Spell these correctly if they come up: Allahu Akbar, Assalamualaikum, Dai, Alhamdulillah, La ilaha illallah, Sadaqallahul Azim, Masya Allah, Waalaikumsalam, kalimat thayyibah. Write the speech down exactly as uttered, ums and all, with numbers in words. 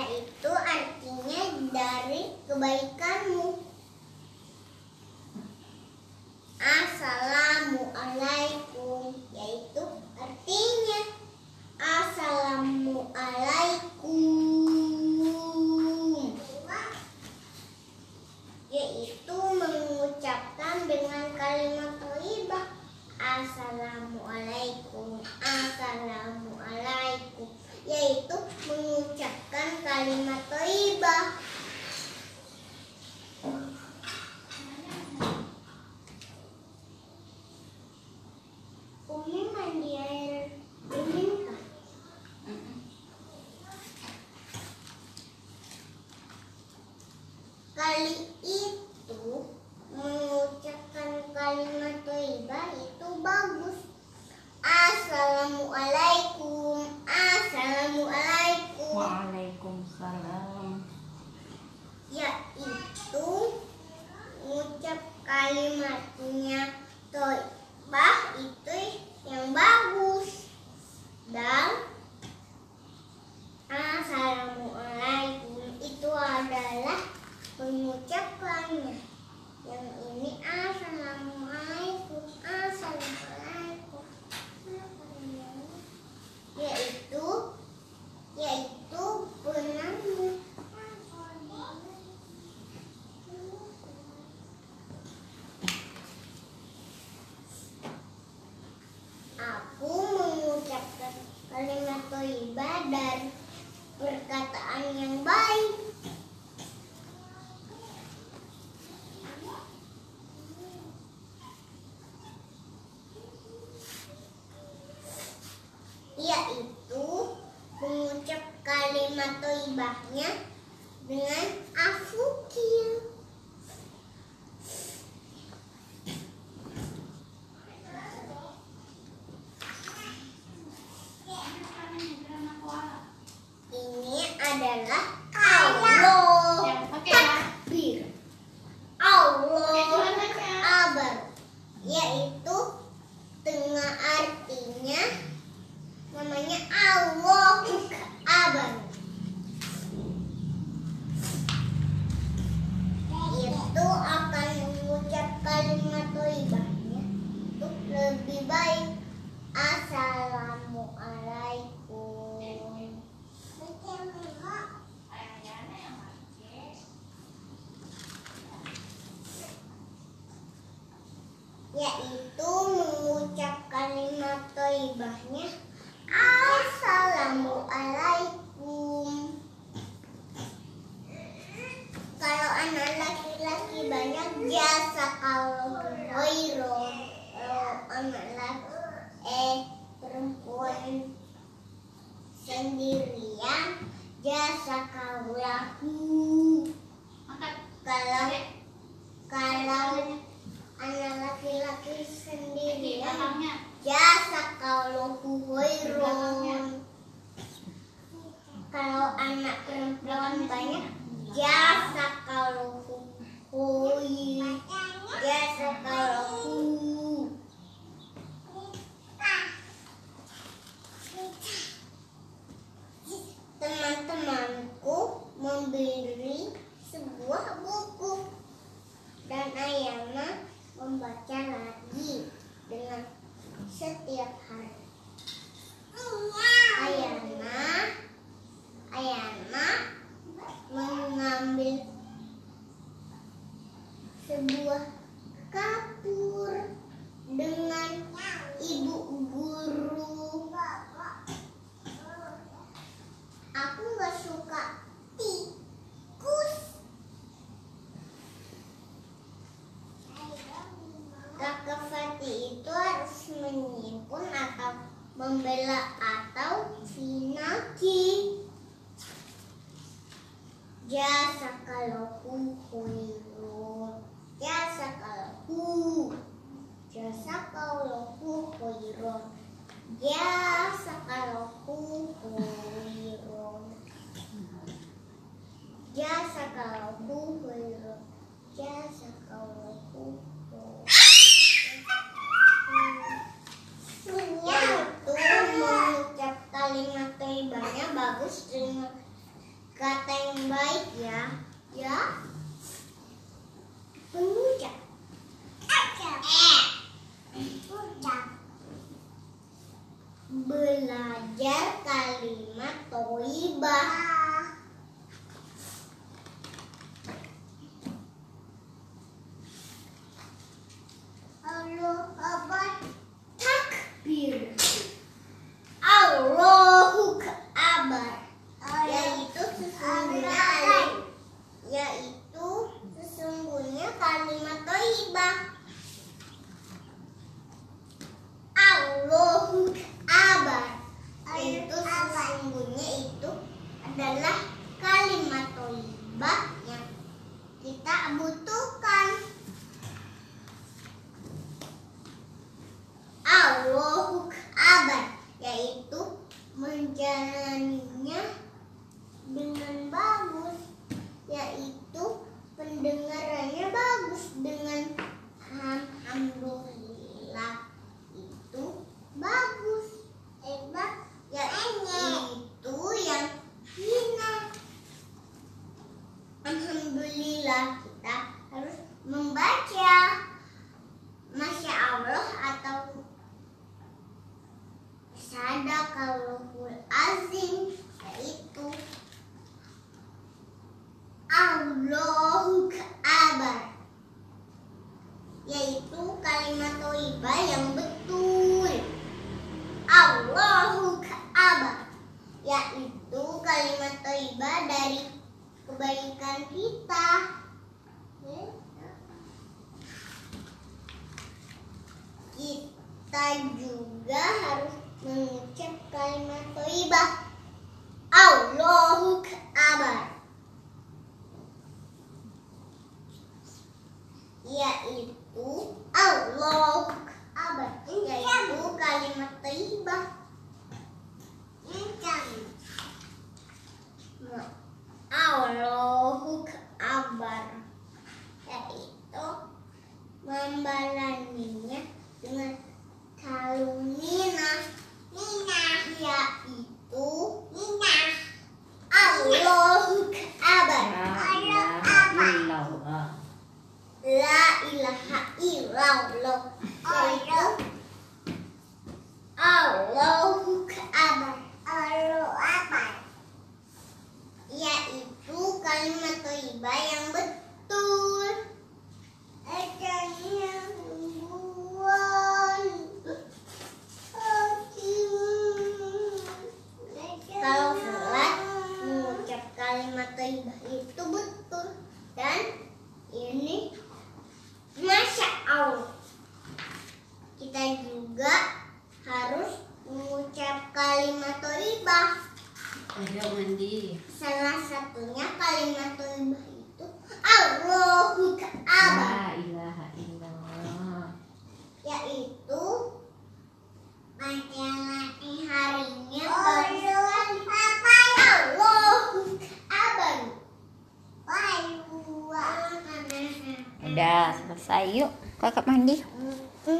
Karena itu artinya dari kebaikanmu. Assalamualaikum, yaitu artinya Assalamualaikum, yaitu mengucapkan dengan kalimat thayyibah. Assalamualaikum, Assalamualaikum, yaitu mengucapkan kalimat thayyibah. Umi mandi air dingin kah? Kali itu mengucapkan kalimat thayyibah itu bagus. Assalamualaikum, Assalamualaikum, Waalaikumsalam, yaitu mengucap kalimatnya thayyibah itu yang bagus. Dan Assalamualaikum itu adalah mengucapkannya. Yang ini Assalamualaikum, Assalamualaikum, yaitu yaitu benarmu. Kalimat thayyibah dan perkataan yang baik. Yaitu mengucap kalimat thayyibahnya dengan afukir. Adalah Allah Takbir, Allah Akbar, yaitu tengah artinya namanya Allah Akbar. Itu akan mengucap kalimat thayyibahnya untuk lebih baik. Assalamualaikum. Yaitu mengucap kalimat thayyibahnya Assalamualaikum. Kalau anak laki-laki banyak jasa, kalau khairon kalau anak laki eh perempuan sendirian jasa kaulahu. Kalau kalau anak laki-laki sendirian jasa kaulahu khairun. Kalau anak perempuan banyak jasa kaulahu khairun, jasa kaulahu. Teman-temanku membeli sebuah buku dan Ayana membaca lagi dengan setiap hari. Ayana, Ayana mengambil sebuah kapur dengan ibu guru. Aku nggak suka tikus. Kakak Fatih itu harus menimpun atau membela atau finaki. Jasa kaloku khairun, jasa kaloku, jasa kaloku khairun, jasa kaloku khairun, jasa kaloku khairun, jasa kaloku. Yaitu mengucap kalimat thayyibahnya bagus dengan kata yang baik ya. Ya. Pengucap. Belajar kalimat thayyibah. Menjalannya dengan bagus, yaitu pendengarannya bagus dengan alhamdulillah itu bagus, hebat, yaitu yang hina. Alhamdulillah kita harus membaca Masya Allah atau Sadaqallahul Azim, yaitu Allahu Akbar, yaitu kalimat thayyibah yang betul. Allahu Akbar, yaitu kalimat thayyibah dari kebaikan kita. Kita juga harus mengucap kalimat thayyibah Allahu Akbar, yaitu Allahu Akbar, yaitu kalimat thayyibah. Allahu Akbar yaitu membalaninya dengan kalimah yaitu minah. Allahu Akbar. Allahu Akbar. La ilaha illallah. Allahu Akbar. Allahu Akbar. Yaitu kalimat thayyibah yang betul. Itu betul dan ini Masya Allah. Kita juga harus mengucap kalimat thayyibah. Salah satunya kalimat thayyibah itu Allahu Akbar. La ilaha illallah. Yaitu menjalani harinya barusan Allahu Akbar. Udah selesai, yuk kakak mandi.